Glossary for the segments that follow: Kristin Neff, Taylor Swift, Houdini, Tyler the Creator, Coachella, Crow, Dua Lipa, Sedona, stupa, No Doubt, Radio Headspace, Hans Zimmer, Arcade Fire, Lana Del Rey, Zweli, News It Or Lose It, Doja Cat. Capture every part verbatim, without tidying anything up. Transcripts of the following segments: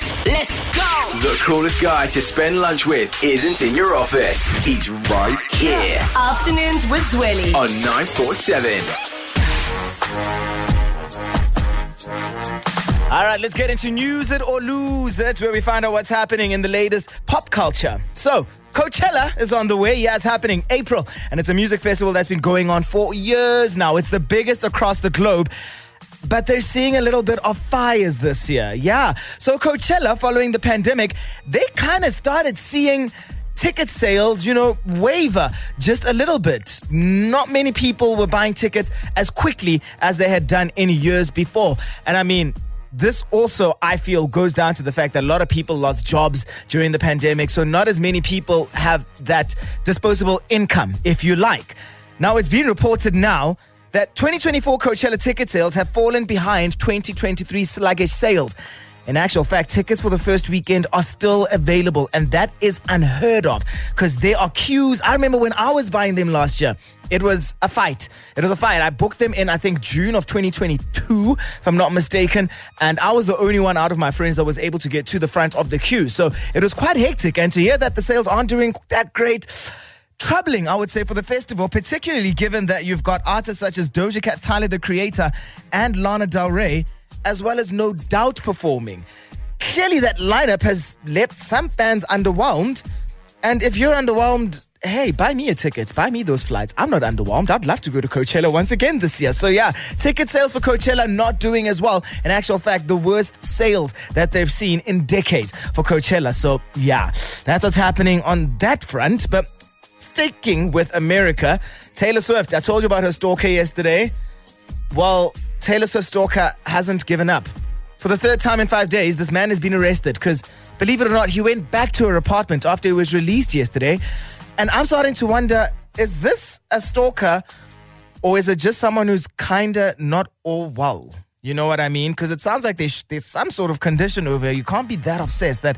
office. Let's go. The coolest guy to spend lunch with isn't in your office. He's right here. Afternoons with Zweli on nine forty-seven. All right, let's get into News It or Lose It, where we find out what's happening in the latest pop culture. So, Coachella is on the way. Yeah, it's happening April. And it's a music festival that's been going on for years now. It's the biggest across the globe. But they're seeing a little bit of fires this year. Yeah. So Coachella, following the pandemic, they kind of started seeing ticket sales, you know, waver just a little bit. Not many people were buying tickets as quickly as they had done in years before. And I mean, this also, I feel, goes down to the fact that a lot of people lost jobs during the pandemic. So not as many people have that disposable income, if you like. Now, it's being reported now that twenty twenty-four Coachella ticket sales have fallen behind twenty twenty-three sluggish sales. In actual fact, tickets for the first weekend are still available, and that is unheard of because there are queues. I remember when I was buying them last year, it was a fight. It was a fight. I booked them in, I think, June of twenty twenty-two, if I'm not mistaken, and I was the only one out of my friends that was able to get to the front of the queue. So it was quite hectic, and to hear that the sales aren't doing that great, troubling, I would say, for the festival, particularly given that you've got artists such as Doja Cat, Tyler the Creator, and Lana Del Rey, as well as No Doubt performing. Clearly, that lineup has left some fans underwhelmed. And if you're underwhelmed, hey, buy me a ticket. Buy me those flights. I'm not underwhelmed. I'd love to go to Coachella once again this year. So yeah, ticket sales for Coachella not doing as well. In actual fact, the worst sales that they've seen in decades for Coachella. So yeah, that's what's happening on that front. But sticking with America, Taylor Swift, I told you about her stalker yesterday. Well, Taylor Swift's stalker hasn't given up. For the third time in five days, this man has been arrested because, believe it or not, he went back to her apartment after he was released yesterday. And I'm starting to wonder, is this a stalker or is it just someone who's kind of not all well? You know what I mean? Because it sounds like there's, there's some sort of condition over here. You can't be that obsessed that...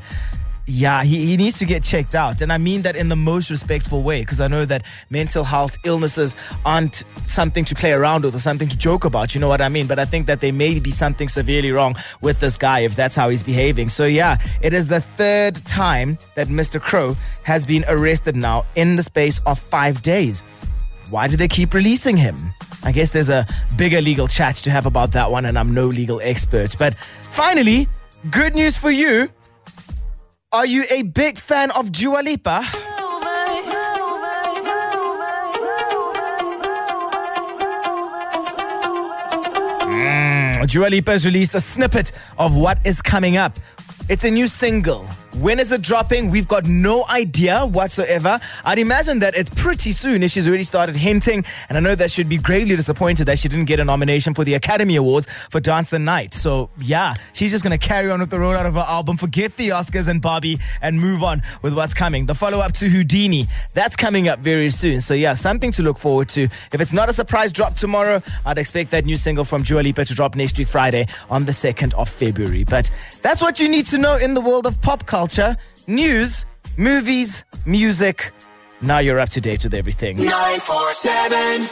Yeah, he, he needs to get checked out. And I mean that in the most respectful way, because I know that mental health illnesses aren't something to play around with or something to joke about. You know what I mean? But I think that there may be something severely wrong with this guy if that's how he's behaving. So yeah, it is the third time that Mister Crow has been arrested now in the space of five days. Why do they keep releasing him? I guess there's a bigger legal chat to have about that one, and I'm no legal expert. But finally, good news for you. Are you a big fan of Dua Lipa? Mm, Dua Lipa has released a snippet of what is coming up. It's a new single. When is it dropping? We've got no idea whatsoever. I'd imagine that it's pretty soon if she's already started hinting. And I know that she'd be gravely disappointed that she didn't get a nomination for the Academy Awards for Dance the Night. So, yeah, she's just going to carry on with the rollout of her album, forget the Oscars and Barbie, and move on with what's coming. The follow-up to Houdini, that's coming up very soon. So, yeah, something to look forward to. If it's not a surprise drop tomorrow, I'd expect that new single from Dua Lipa to drop next week, Friday, on the second of February. But that's what you need to know in the world of pop culture. Culture, news, movies, music. Now you're up to date with everything. nine forty-seven